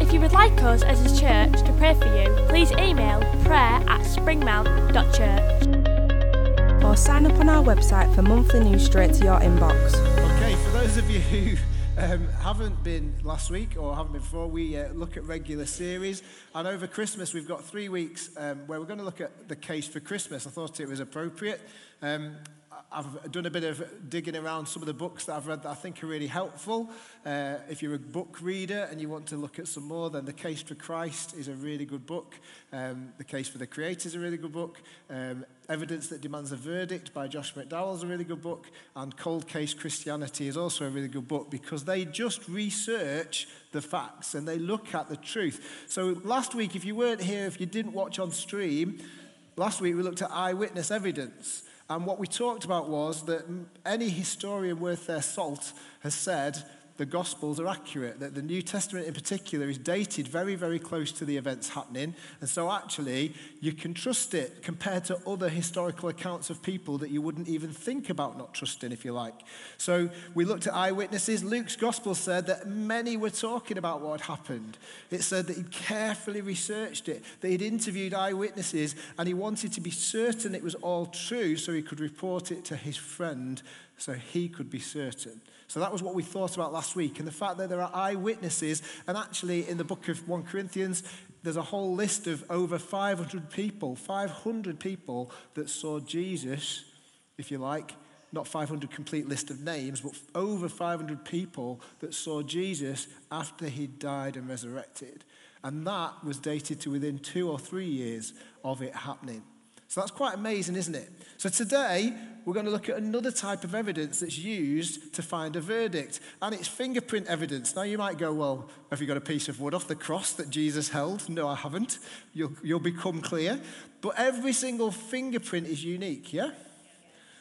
If you would like us as a church to pray for you, please email prayer@springmount.church. Or sign up on our website for monthly news straight to your inbox. Okay, for those of you who haven't been last week or haven't been before, we look at regular series. And over Christmas, we've got 3 weeks where we're going to look at the case for Christmas. I thought it was appropriate. I've done a bit of digging around some of the books that I've read that I think are really helpful. If you're a book reader and you want to look at some more, then The Case for Christ is a really good book. The Case for the Creator is a really good book. Evidence That Demands a Verdict by Josh McDowell is a really good book. And Cold Case Christianity is also a really good book because they just research the facts and they look at the truth. So last week, if you weren't here, if you didn't watch on stream, last week we looked at eyewitness evidence. And what we talked about was that any historian worth their salt has said the Gospels are accurate, that the New Testament in particular is dated very, very close to the events happening. And so actually, you can trust it compared to other historical accounts of people that you wouldn't even think about not trusting, if you like. So we looked at eyewitnesses. Luke's Gospel said that many were talking about what had happened. It said that he carefully researched it, that he'd interviewed eyewitnesses, and he wanted to be certain it was all true so he could report it to his friend so he could be certain. So that was what we thought about last week, and the fact that there are eyewitnesses, and actually in the book of 1 Corinthians, there's a whole list of over 500 people that saw Jesus, if you like, not 500 complete list of names, but over 500 people that saw Jesus after he died and resurrected. And that was dated to within 2 or 3 years of it happening. So that's quite amazing, isn't it? So today, we're going to look at another type of evidence that's used to find a verdict, and it's fingerprint evidence. Now, you might go, well, have you got a piece of wood off the cross that Jesus held? No, I haven't. You'll become clear. But every single fingerprint is unique, yeah?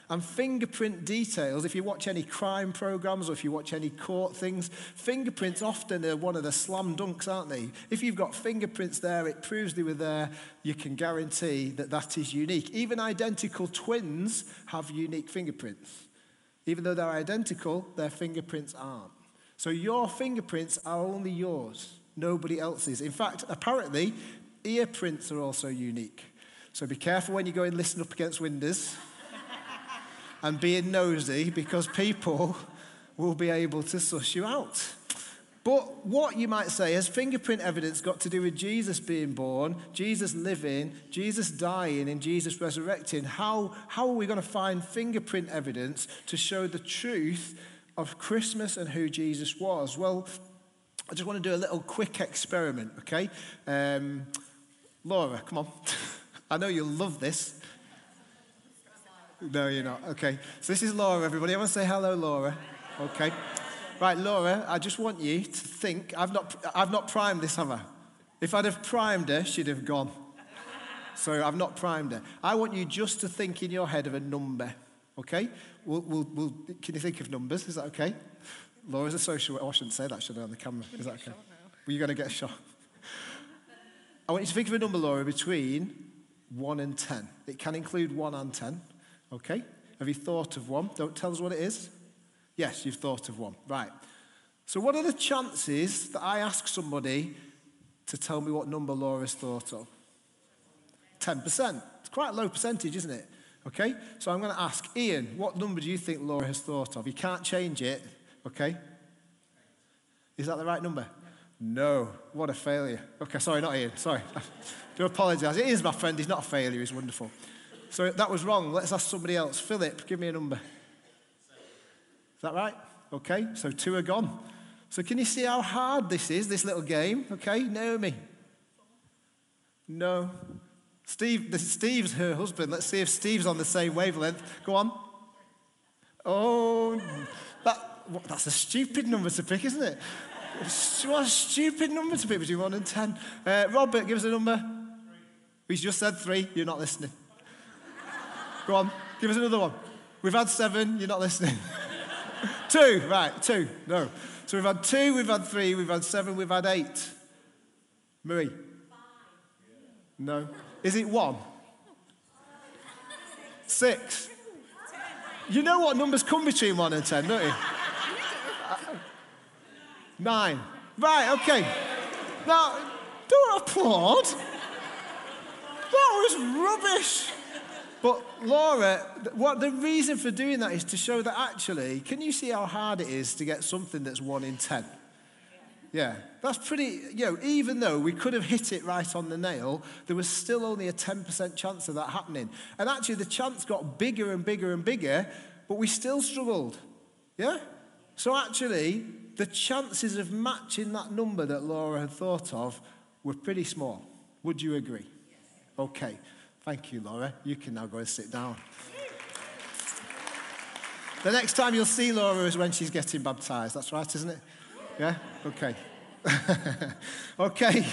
And fingerprint details, if you watch any crime programs or if you watch any court things, fingerprints often are one of the slam dunks, aren't they? If you've got fingerprints there, it proves they were there. You can guarantee that that is unique. Even identical twins have unique fingerprints. Even though they're identical, their fingerprints aren't. So your fingerprints are only yours, nobody else's. In fact, apparently, ear prints are also unique. So be careful when you go and listen up against windows and being nosy, because people will be able to suss you out. But what you might say, has fingerprint evidence got to do with Jesus being born, Jesus living, Jesus dying, and Jesus resurrecting? How are we going to find fingerprint evidence to show the truth of Christmas and who Jesus was? Well, I just want to do a little quick experiment, okay? Laura, come on. I know you'll love this. No, you're not. Okay. So this is Laura, everybody. I want to say hello, Laura. Okay. Right, Laura, I just want you to think. I've not primed this, have I? If I'd have primed her, she'd have gone. So I've not primed her. I want you just to think in your head of a number, okay? Can you think of numbers? Is that okay? Laura's a social worker. Oh, I shouldn't say that, should I, on the camera? Is that okay? Well, you're going to get shot. I want you to think of a number, Laura, between 1 and 10. It can include 1 and 10. Okay, have you thought of one? Don't tell us what it is. Yes, you've thought of one. Right. So what are the chances that I ask somebody to tell me what number Laura's thought of? 10%. It's quite a low percentage, isn't it? Okay, so I'm going to ask Ian, what number do you think Laura has thought of? You can't change it, okay? Is that the right number? No. What a failure. Okay, sorry, not Ian, sorry. I do apologise. It is my friend, he's not a failure, he's wonderful. So that was wrong. Let's ask somebody else. Philip, give me a number. Is that right? Okay, so 2 are gone. So can you see how hard this is, this little game? Okay, Naomi. No. Steve, Steve's her husband. Let's see if Steve's on the same wavelength. Go on. Oh, that's a stupid number to pick, isn't it? What a stupid number to pick between 1 and 10. Robert, give us a number. We just said 3, you're not listening. Go on, give us another one. We've had 7, you're not listening. 2, right, 2, no. So we've had 2, we've had 3, we've had 7, we've had 8. Marie? 5. No. Is it 1? 6. You know what numbers come between 1 and 10, don't you? 9. Right, okay. Now, don't applaud. That was rubbish. But Laura, what the reason for doing that is to show that actually, can you see how hard it is to get something that's 1 in 10? Yeah, that's pretty, you know, even though we could have hit it right on the nail, there was still only a 10% chance of that happening. And actually the chance got bigger and bigger and bigger, but we still struggled, yeah? So actually, the chances of matching that number that Laura had thought of were pretty small. Would you agree? Yes. Okay. Thank you, Laura. You can now go and sit down. The next time you'll see Laura is when she's getting baptized. That's right, isn't it? Yeah? Okay. Okay.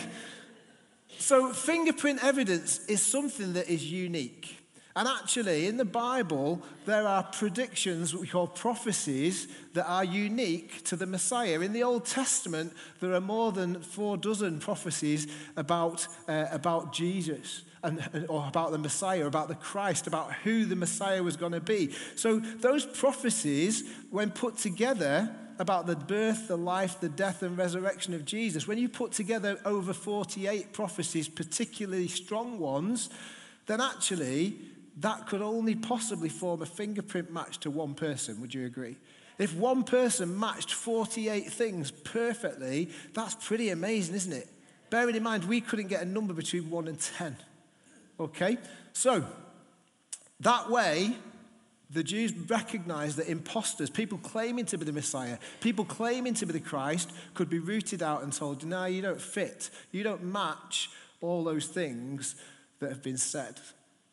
So fingerprint evidence is something that is unique. And actually, in the Bible, there are predictions, what we call prophecies, that are unique to the Messiah. In the Old Testament, there are more than 4 dozen prophecies about Jesus, or about the Messiah, about the Christ, about who the Messiah was going to be. So those prophecies, when put together, about the birth, the life, the death, and resurrection of Jesus, when you put together over 48 prophecies, particularly strong ones, then actually, that could only possibly form a fingerprint match to 1 person, would you agree? If 1 person matched 48 things perfectly, that's pretty amazing, isn't it? Bearing in mind, we couldn't get a number between 1 and 10, okay? So, that way, the Jews recognized that imposters, people claiming to be the Messiah, people claiming to be the Christ, could be rooted out and told, no, you don't fit, you don't match all those things that have been said.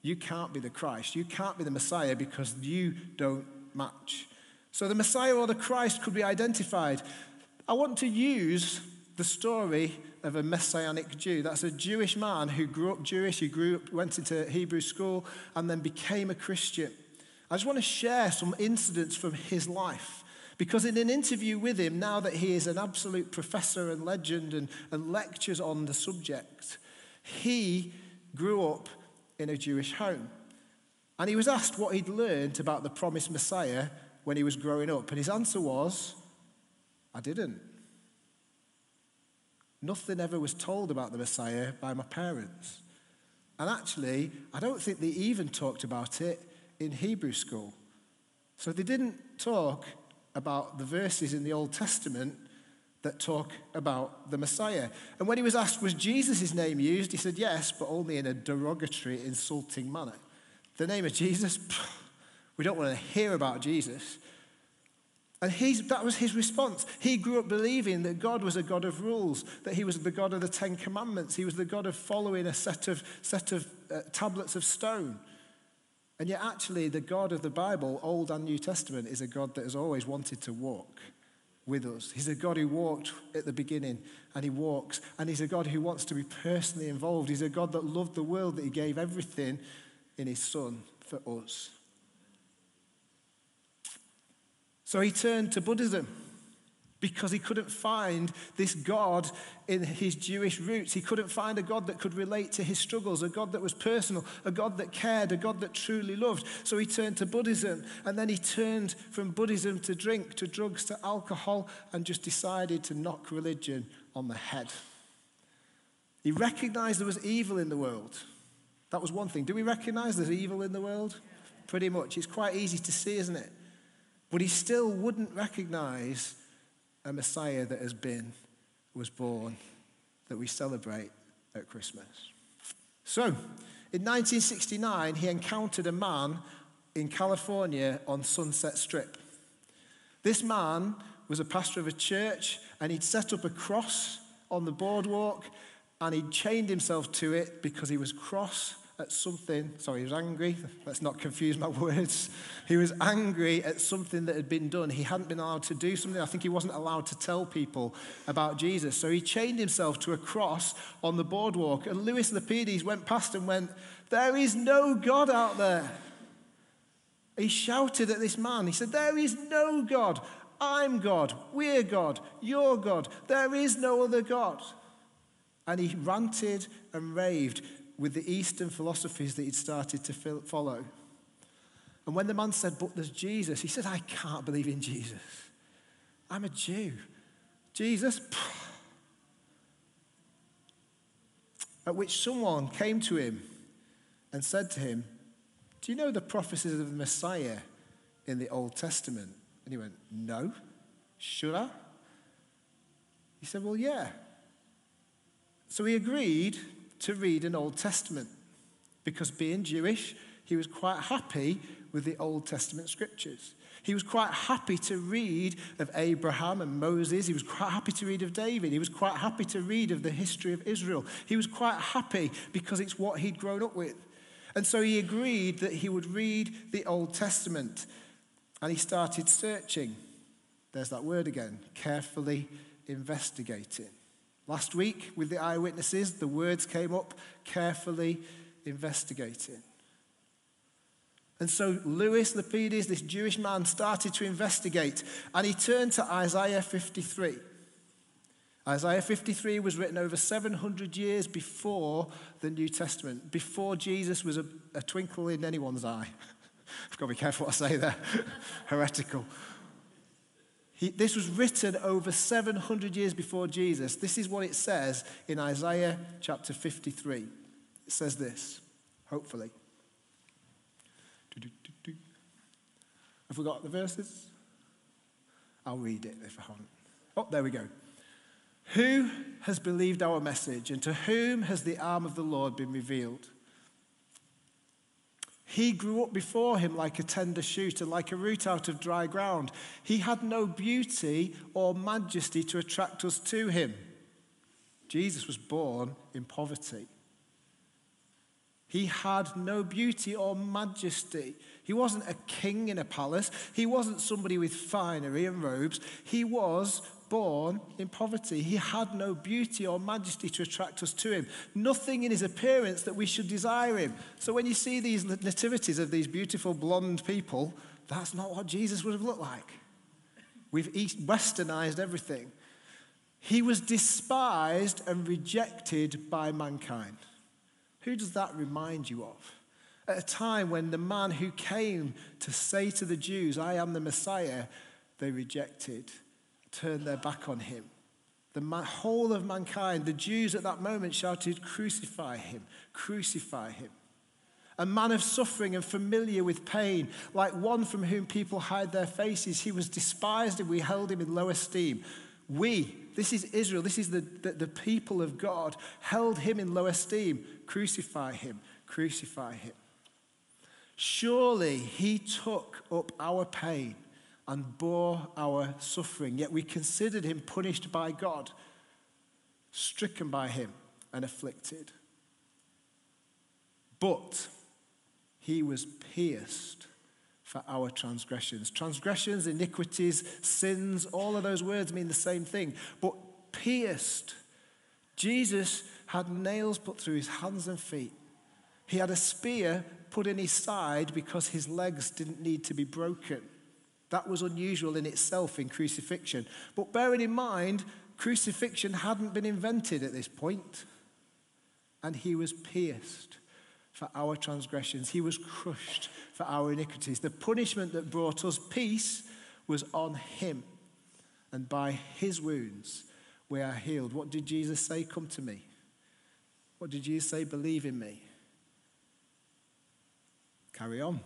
You can't be the Christ. You can't be the Messiah because you don't match. So the Messiah or the Christ could be identified. I want to use the story of a Messianic Jew. That's a Jewish man who grew up Jewish, who went into Hebrew school, and then became a Christian. I just want to share some incidents from his life. Because in an interview with him, now that he is an absolute professor and legend and lectures on the subject, he grew up in a Jewish home. And he was asked what he'd learned about the promised Messiah when he was growing up. And his answer was, I didn't. Nothing ever was told about the Messiah by my parents. And actually, I don't think they even talked about it in Hebrew school. So they didn't talk about the verses in the Old Testament that talk about the Messiah. And when he was asked, was Jesus' name used? He said, yes, but only in a derogatory, insulting manner. The name of Jesus? Pff, we don't want to hear about Jesus. And that was his response. He grew up believing that God was a God of rules, that he was the God of the 10 Commandments. He was the God of following a set of tablets of stone. And yet actually the God of the Bible, Old and New Testament, is a God that has always wanted to walk with us. He's a God who walked at the beginning, and he walks, and he's a God who wants to be personally involved. He's a God that loved the world, that he gave everything in his Son for us. So he turned to Buddhism because he couldn't find this God in his Jewish roots. He couldn't find a God that could relate to his struggles, a God that was personal, a God that cared, a God that truly loved. So he turned to Buddhism, and then he turned from Buddhism to drink, to drugs, to alcohol, and just decided to knock religion on the head. He recognized there was evil in the world. That was one thing. Do we recognize there's evil in the world? Pretty much. It's quite easy to see, isn't it? But he still wouldn't recognize a Messiah that was born, that we celebrate at Christmas. So, in 1969, he encountered a man in California on Sunset Strip. This man was a pastor of a church, and he'd set up a cross on the boardwalk, and he'd chained himself to it because he was cross at something. Sorry, he was angry. Let's not confuse my words. He was angry at something that had been done. He hadn't been allowed to do something. I think he wasn't allowed to tell people about Jesus. So he chained himself to a cross on the boardwalk. And Louis Lapides went past and went, "There is no God out there." He shouted at this man. He said, "There is no God. I'm God. We're God. You're God. There is no other God." And he ranted and raved with the Eastern philosophies that he'd started to follow. And when the man said, "But there's Jesus," he said, "I can't believe in Jesus. I'm a Jew. Jesus." At which someone came to him and said to him, "Do you know the prophecies of the Messiah in the Old Testament?" And he went, "No. Should I?" He said, "Well, yeah." So he agreed to read an Old Testament because, being Jewish, he was quite happy with the Old Testament scriptures. He was quite happy to read of Abraham and Moses. He was quite happy to read of David. He was quite happy to read of the history of Israel. He was quite happy because it's what he'd grown up with. And so he agreed that he would read the Old Testament, and he started searching. There's that word again, carefully investigating. Last week, with the eyewitnesses, the words came up, carefully investigating. And so Louis Lapides, this Jewish man, started to investigate, and he turned to Isaiah 53. Isaiah 53 was written over 700 years before the New Testament, before Jesus was a twinkle in anyone's eye. I've got to be careful what I say there. Heretical. This was written over 700 years before Jesus. This is what it says in Isaiah chapter 53. It says this, hopefully. Have we got the verses? I'll read it if I haven't. Oh, there we go. "Who has believed our message, and to whom has the arm of the Lord been revealed? He grew up before him like a tender shoot and like a root out of dry ground. He had no beauty or majesty to attract us to him." Jesus was born in poverty. He had no beauty or majesty. He wasn't a king in a palace. He wasn't somebody with finery and robes. He was born in poverty. He had no beauty or majesty to attract us to him. Nothing in his appearance that we should desire him. So when you see these nativities of these beautiful blonde people, that's not what Jesus would have looked like. We've westernized everything. He was despised and rejected by mankind. Who does that remind you of? At a time when the man who came to say to the Jews, "I am the Messiah," they rejected, turned their back on him. The whole of mankind, the Jews at that moment shouted, "Crucify him, crucify him." A man of suffering and familiar with pain, like one from whom people hide their faces, he was despised and we held him in low esteem. We, this is Israel, this is the people of God, held him in low esteem. Crucify him, crucify him. Surely he took up our pain and bore our suffering, yet we considered him punished by God, stricken by him and afflicted. But he was pierced for our transgressions. Transgressions, iniquities, sins, all of those words mean the same thing. But pierced. Jesus had nails put through his hands and feet. He had a spear put in his side because his legs didn't need to be broken. That was unusual in itself in crucifixion. But bearing in mind, crucifixion hadn't been invented at this point. And he was pierced for our transgressions. He was crushed for our iniquities. The punishment that brought us peace was on him. And by his wounds, we are healed. What did Jesus say? Come to me. What did Jesus say? Believe in me. Carry on.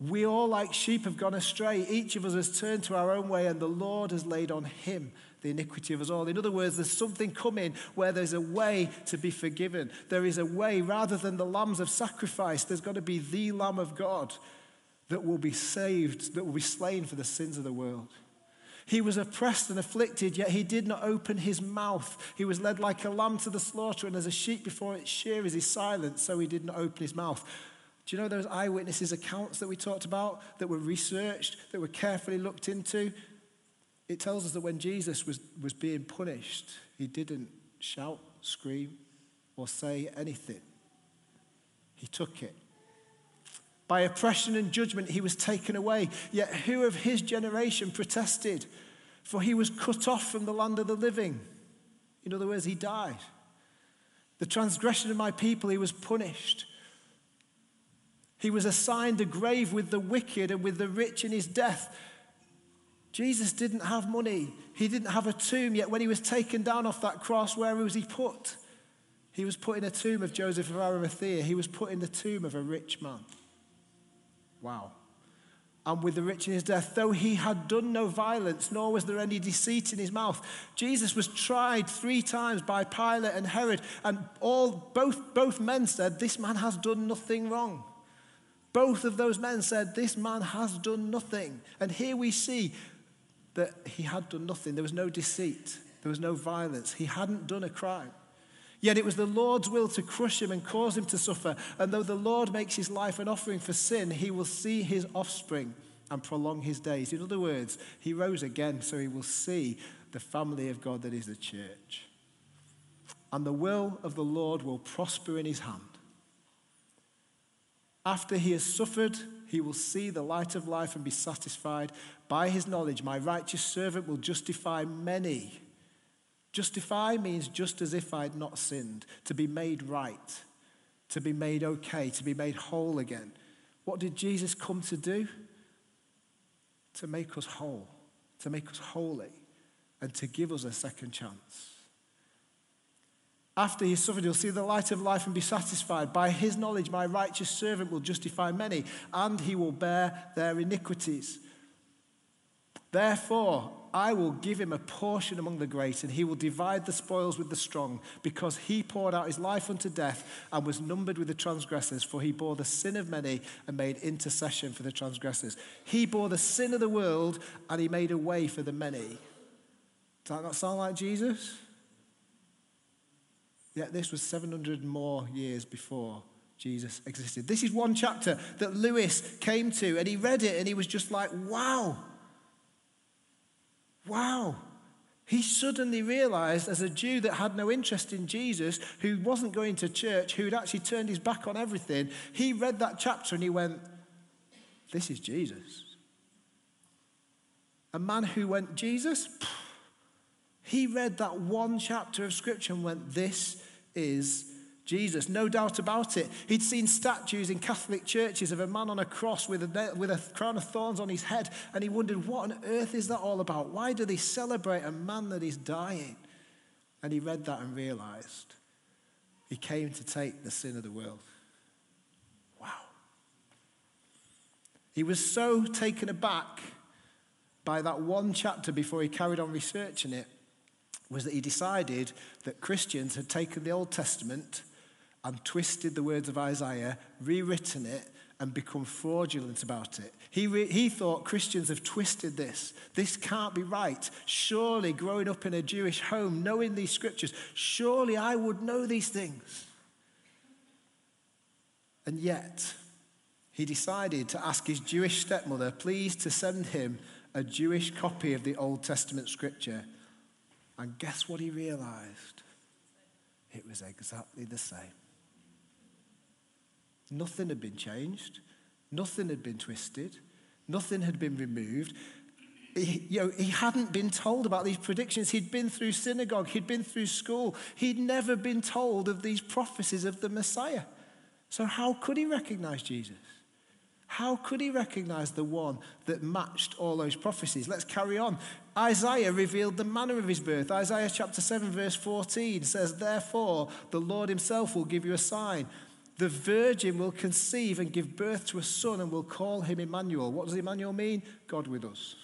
We all, like sheep, have gone astray. Each of us has turned to our own way, and the Lord has laid on him the iniquity of us all. In other words, there's something coming where there's a way to be forgiven. There is a way, rather than the lambs of sacrifice, there's got to be the Lamb of God that will be saved, that will be slain for the sins of the world. He was oppressed and afflicted, yet he did not open his mouth. He was led like a lamb to the slaughter, and as a sheep before its shearers is silent, so he did not open his mouth. Do you know those eyewitnesses' accounts that we talked about, that were researched, that were carefully looked into? It tells us that when Jesus was being punished, he didn't shout, scream, or say anything. He took it. By oppression and judgment, he was taken away. Yet who of his generation protested? For he was cut off from the land of the living. In other words, he died. The transgression of my people, he was punished. He was assigned a grave with the wicked and with the rich in his death. Jesus didn't have money. He didn't have a tomb. Yet when he was taken down off that cross, where was he put? He was put in a tomb of Joseph of Arimathea. He was put in the tomb of a rich man. Wow. And with the rich in his death, though he had done no violence, nor was there any deceit in his mouth. Jesus was tried 3 times by Pilate and Herod, and both men said, this man has done nothing wrong. Both of those men said, this man has done nothing. And here we see that he had done nothing. There was no deceit. There was no violence. He hadn't done a crime. Yet it was the Lord's will to crush him and cause him to suffer. And though the Lord makes his life an offering for sin, he will see his offspring and prolong his days. In other words, he rose again, so he will see the family of God that is the church. And the will of the Lord will prosper in his hand. After he has suffered, he will see the light of life and be satisfied. By his knowledge, my righteous servant will justify many. Justify means just as if I had not sinned, to be made right, to be made okay, to be made whole again. What did Jesus come to do? To make us whole, to make us holy, and to give us a second chance. After he suffered, he'll see the light of life and be satisfied. By his knowledge, my righteous servant will justify many, and he will bear their iniquities. Therefore, I will give him a portion among the great, and he will divide the spoils with the strong, because he poured out his life unto death and was numbered with the transgressors, for he bore the sin of many and made intercession for the transgressors. He bore the sin of the world, and he made a way for the many. Does that not sound like Jesus? Yet this was 700 more years before Jesus existed. This is one chapter that Louis came to, and he read it, and he was just like, wow. Wow. He suddenly realized, as a Jew that had no interest in Jesus, who wasn't going to church, who'd actually turned his back on everything, he read that chapter and he went, this is Jesus. A man who went, Jesus? He read that one chapter of Scripture and went, this is Jesus. No doubt about it. He'd seen statues in Catholic churches of a man on a cross with a crown of thorns on his head, and he wondered, what on earth is that all about? Why do they celebrate a man that is dying? And he read that and realized he came to take the sin of the world. Wow. He was so taken aback by that one chapter before he carried on researching it, was that he decided that Christians had taken the Old Testament and twisted the words of Isaiah, rewritten it, and become fraudulent about it. He thought Christians have twisted this. This can't be right. Surely, growing up in a Jewish home, knowing these scriptures, surely I would know these things. And yet, he decided to ask his Jewish stepmother, please, to send him a Jewish copy of the Old Testament scripture. And guess what he realized? It was exactly the same. Nothing had been changed. Nothing had been twisted. Nothing had been removed. He hadn't been told about these predictions. He'd been through synagogue. He'd been through school. He'd never been told of these prophecies of the Messiah. So how could he recognize Jesus? How could he recognize the one that matched all those prophecies? Let's carry on. Isaiah revealed the manner of his birth. Isaiah chapter 7 verse 14 says, therefore, the Lord himself will give you a sign. The virgin will conceive and give birth to a son and will call him Emmanuel. What does Emmanuel mean? God with us.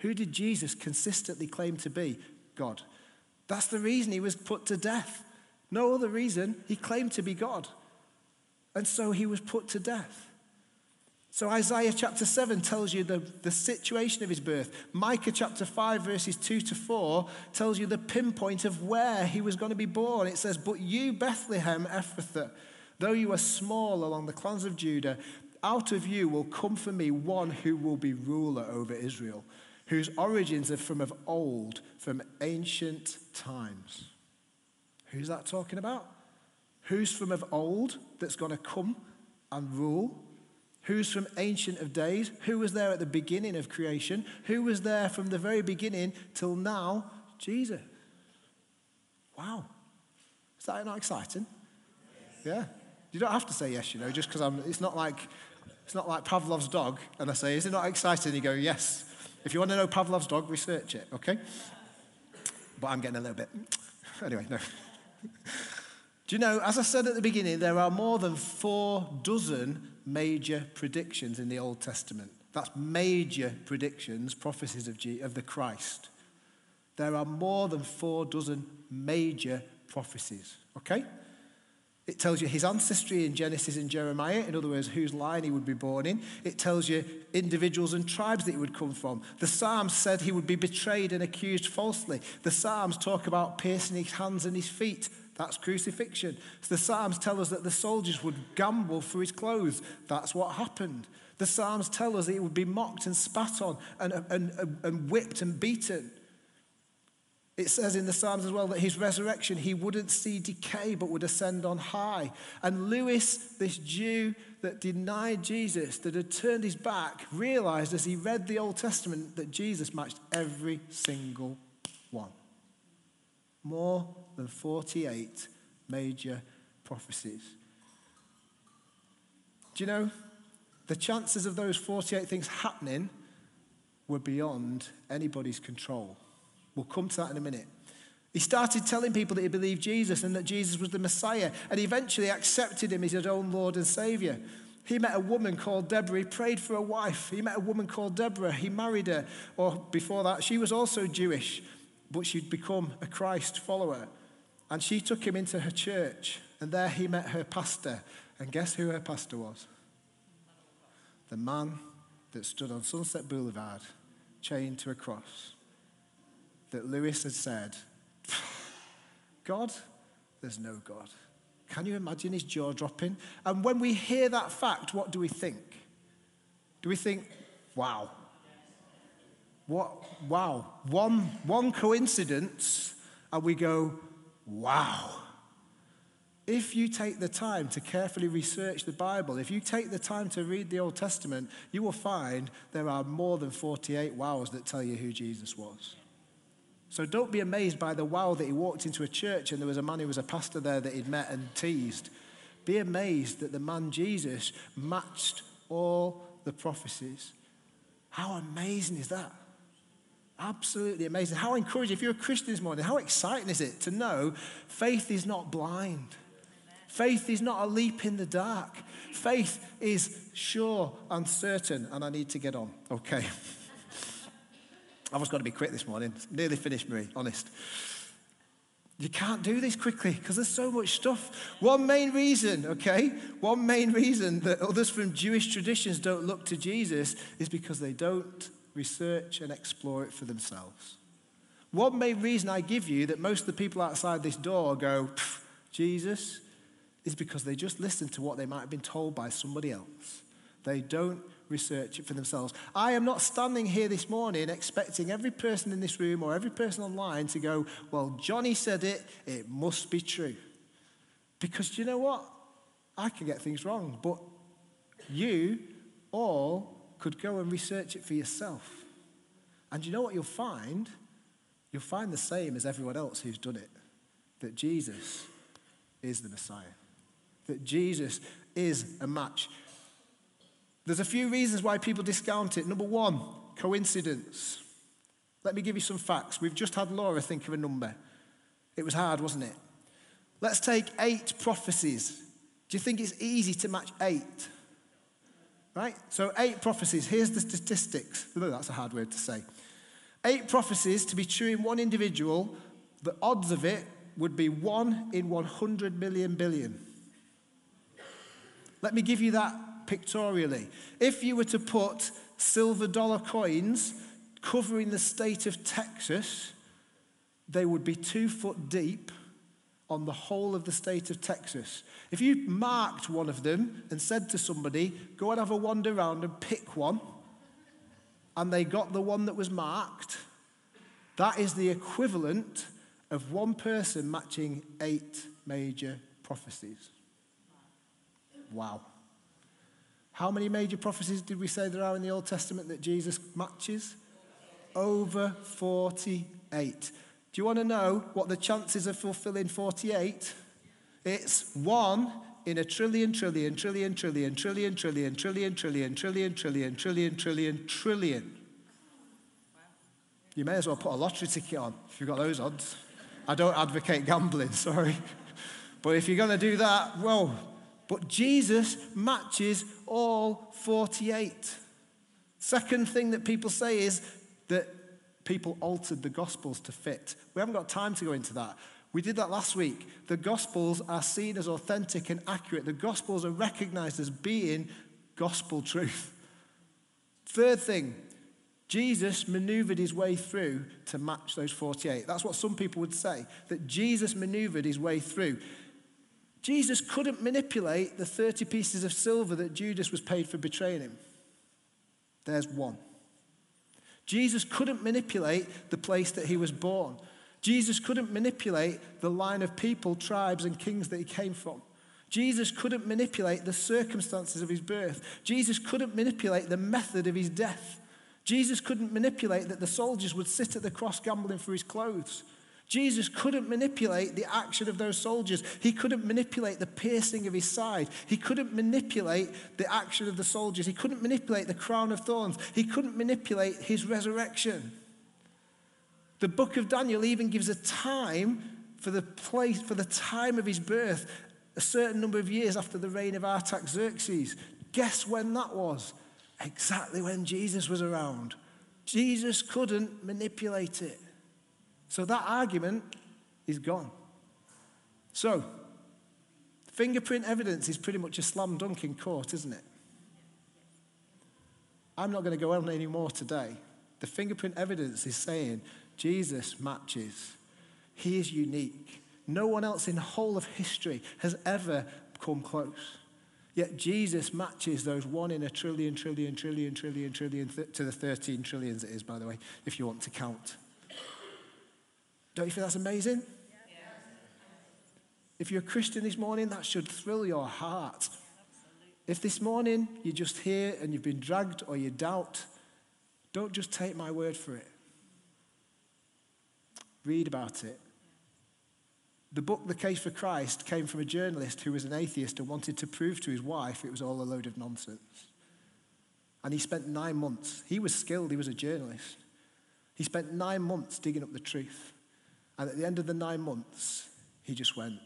Who did Jesus consistently claim to be? God. That's the reason he was put to death. No other reason. He claimed to be God. And so he was put to death. So Isaiah chapter 7 tells you the situation of his birth. Micah chapter 5 verses 2-4 tells you the pinpoint of where he was going to be born. It says, "But you, Bethlehem Ephrathah, though you are small along the clans of Judah, out of you will come for me one who will be ruler over Israel, whose origins are from of old, from ancient times." Who's that talking about? Who's from of old that's going to come and rule? Who's from ancient of days? Who was there at the beginning of creation? Who was there from the very beginning till now? Jesus. Wow. Is that not exciting? Yes. Yeah. You don't have to say yes, you know, just because it's not like Pavlov's dog, and I say, is it not exciting? You go, yes. If you want to know Pavlov's dog, research it, okay? But I'm getting a little bit, anyway, no. Do you know, as I said at the beginning, there are more than 4 dozen major predictions in the Old Testament. That's major predictions, prophecies of the Christ. There are more than 4 dozen major prophecies, okay? It tells you his ancestry in Genesis and Jeremiah, in other words, whose line he would be born in. It tells you individuals and tribes that he would come from. The Psalms said he would be betrayed and accused falsely. The Psalms talk about piercing his hands and his feet. That's crucifixion. The Psalms tell us that the soldiers would gamble for his clothes. That's what happened. The Psalms tell us that he would be mocked and spat on and whipped and beaten. It says in the Psalms as well that his resurrection, he wouldn't see decay but would ascend on high. And Louis, this Jew that denied Jesus, that had turned his back, realized as he read the Old Testament that Jesus matched every single one. More than 48 major prophecies. Do you know, the chances of those 48 things happening were beyond anybody's control. We'll come to that in a minute. He started telling people that he believed Jesus and that Jesus was the Messiah, and eventually accepted him as his own Lord and Savior. He met a woman called Deborah. He prayed for a wife. He met a woman called Deborah. He married her. Or before that, she was also Jewish, but she'd become a Christ follower. And she took him into her church, and there he met her pastor. And guess who her pastor was? The man that stood on Sunset Boulevard, chained to a cross. That Louis had said, God, there's no God. Can you imagine his jaw dropping? And when we hear that fact, what do we think? Do we think, wow. What? Wow. One coincidence, and we go, wow. If you take the time to carefully research the Bible, if you take the time to read the Old Testament, you will find there are more than 48 wows that tell you who Jesus was. So don't be amazed by the wow that he walked into a church and there was a man who was a pastor there that he'd met and teased. Be amazed that the man Jesus matched all the prophecies. How amazing is that? Absolutely amazing. How encouraging. If you're a Christian this morning, how exciting is it to know faith is not blind? Faith is not a leap in the dark. Faith is sure and certain. And I need to get on. Okay. I've just got to be quick this morning. Nearly finished, Marie, honest. You can't do this quickly because there's so much stuff. One main reason that others from Jewish traditions don't look to Jesus is because they don't research and explore it for themselves. One main reason I give you that most of the people outside this door go, Jesus, is because they just listen to what they might have been told by somebody else. They don't research it for themselves. I am not standing here this morning expecting every person in this room or every person online to go, well, Johnny said it, it must be true. Because do you know what? I can get things wrong, but you all could go and research it for yourself. And you know what you'll find? You'll find the same as everyone else who's done it, that Jesus is the Messiah, that Jesus is a match. There's a few reasons why people discount it. Number one, coincidence. Let me give you some facts. We've just had Laura think of a number. It was hard, wasn't it? Let's take 8 prophecies. Do you think it's easy to match 8? Right? So 8 prophecies. Here's the statistics. No, that's a hard word to say. 8 prophecies to be true in one individual. The odds of it would be 1 in 100 million billion. Let me give you that pictorially. If you were to put silver dollar coins covering the state of Texas, they would be 2 foot deep on the whole of the state of Texas. If you marked one of them and said to somebody, go and have a wander around and pick one, and they got the one that was marked, that is the equivalent of one person matching 8 major prophecies. Wow. How many major prophecies did we say there are in the Old Testament that Jesus matches? Over 48. Do you want to know what the chances of fulfilling 48? It's 1 in a trillion. You may as well put a lottery ticket on if you've got those odds. I don't advocate gambling, sorry. But if you're going to do that, whoa. But Jesus matches all 48. Second thing that people say is that people altered the Gospels to fit. We haven't got time to go into that. We did that last week. The Gospels are seen as authentic and accurate. The Gospels are recognized as being gospel truth. Third thing, Jesus maneuvered his way through to match those 48. That's what some people would say, that Jesus maneuvered his way through. Jesus couldn't manipulate the 30 pieces of silver that Judas was paid for betraying him. There's one. Jesus couldn't manipulate the place that he was born. Jesus couldn't manipulate the line of people, tribes, and kings that he came from. Jesus couldn't manipulate the circumstances of his birth. Jesus couldn't manipulate the method of his death. Jesus couldn't manipulate that the soldiers would sit at the cross gambling for his clothes. Jesus couldn't manipulate the action of those soldiers. He couldn't manipulate the piercing of his side. He couldn't manipulate the action of the soldiers. He couldn't manipulate the crown of thorns. He couldn't manipulate his resurrection. The book of Daniel even gives a time for the place, for the time of his birth, a certain number of years after the reign of Artaxerxes. Guess when that was? Exactly when Jesus was around. Jesus couldn't manipulate it. So that argument is gone. So, fingerprint evidence is pretty much a slam dunk in court, isn't it? I'm not going to go on anymore today. The fingerprint evidence is saying Jesus matches. He is unique. No one else in the whole of history has ever come close. Yet Jesus matches those 1 in a trillion to the 13 trillions it is, by the way, if you want to count. Don't you think that's amazing? Yeah. If you're a Christian this morning, that should thrill your heart. Yeah, if this morning you're just here and you've been dragged or you doubt, don't just take my word for it. Read about it. The book, The Case for Christ, came from a journalist who was an atheist and wanted to prove to his wife it was all a load of nonsense. And he spent 9 months. He was skilled. He was a journalist. He spent 9 months digging up the truth. And at the end of the 9 months, he just went,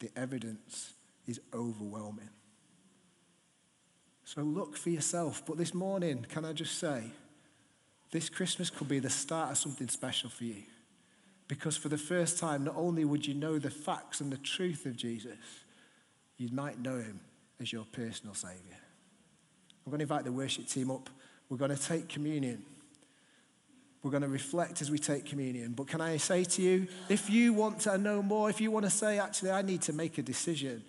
the evidence is overwhelming. So look for yourself. But this morning, can I just say, this Christmas could be the start of something special for you. Because for the first time, not only would you know the facts and the truth of Jesus, you might know him as your personal Savior. I'm going to invite the worship team up. We're going to take communion. We're going to reflect as we take communion. But can I say to you, if you want to know more, if you want to say, actually, I need to make a decision,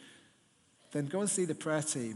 then go and see the prayer team.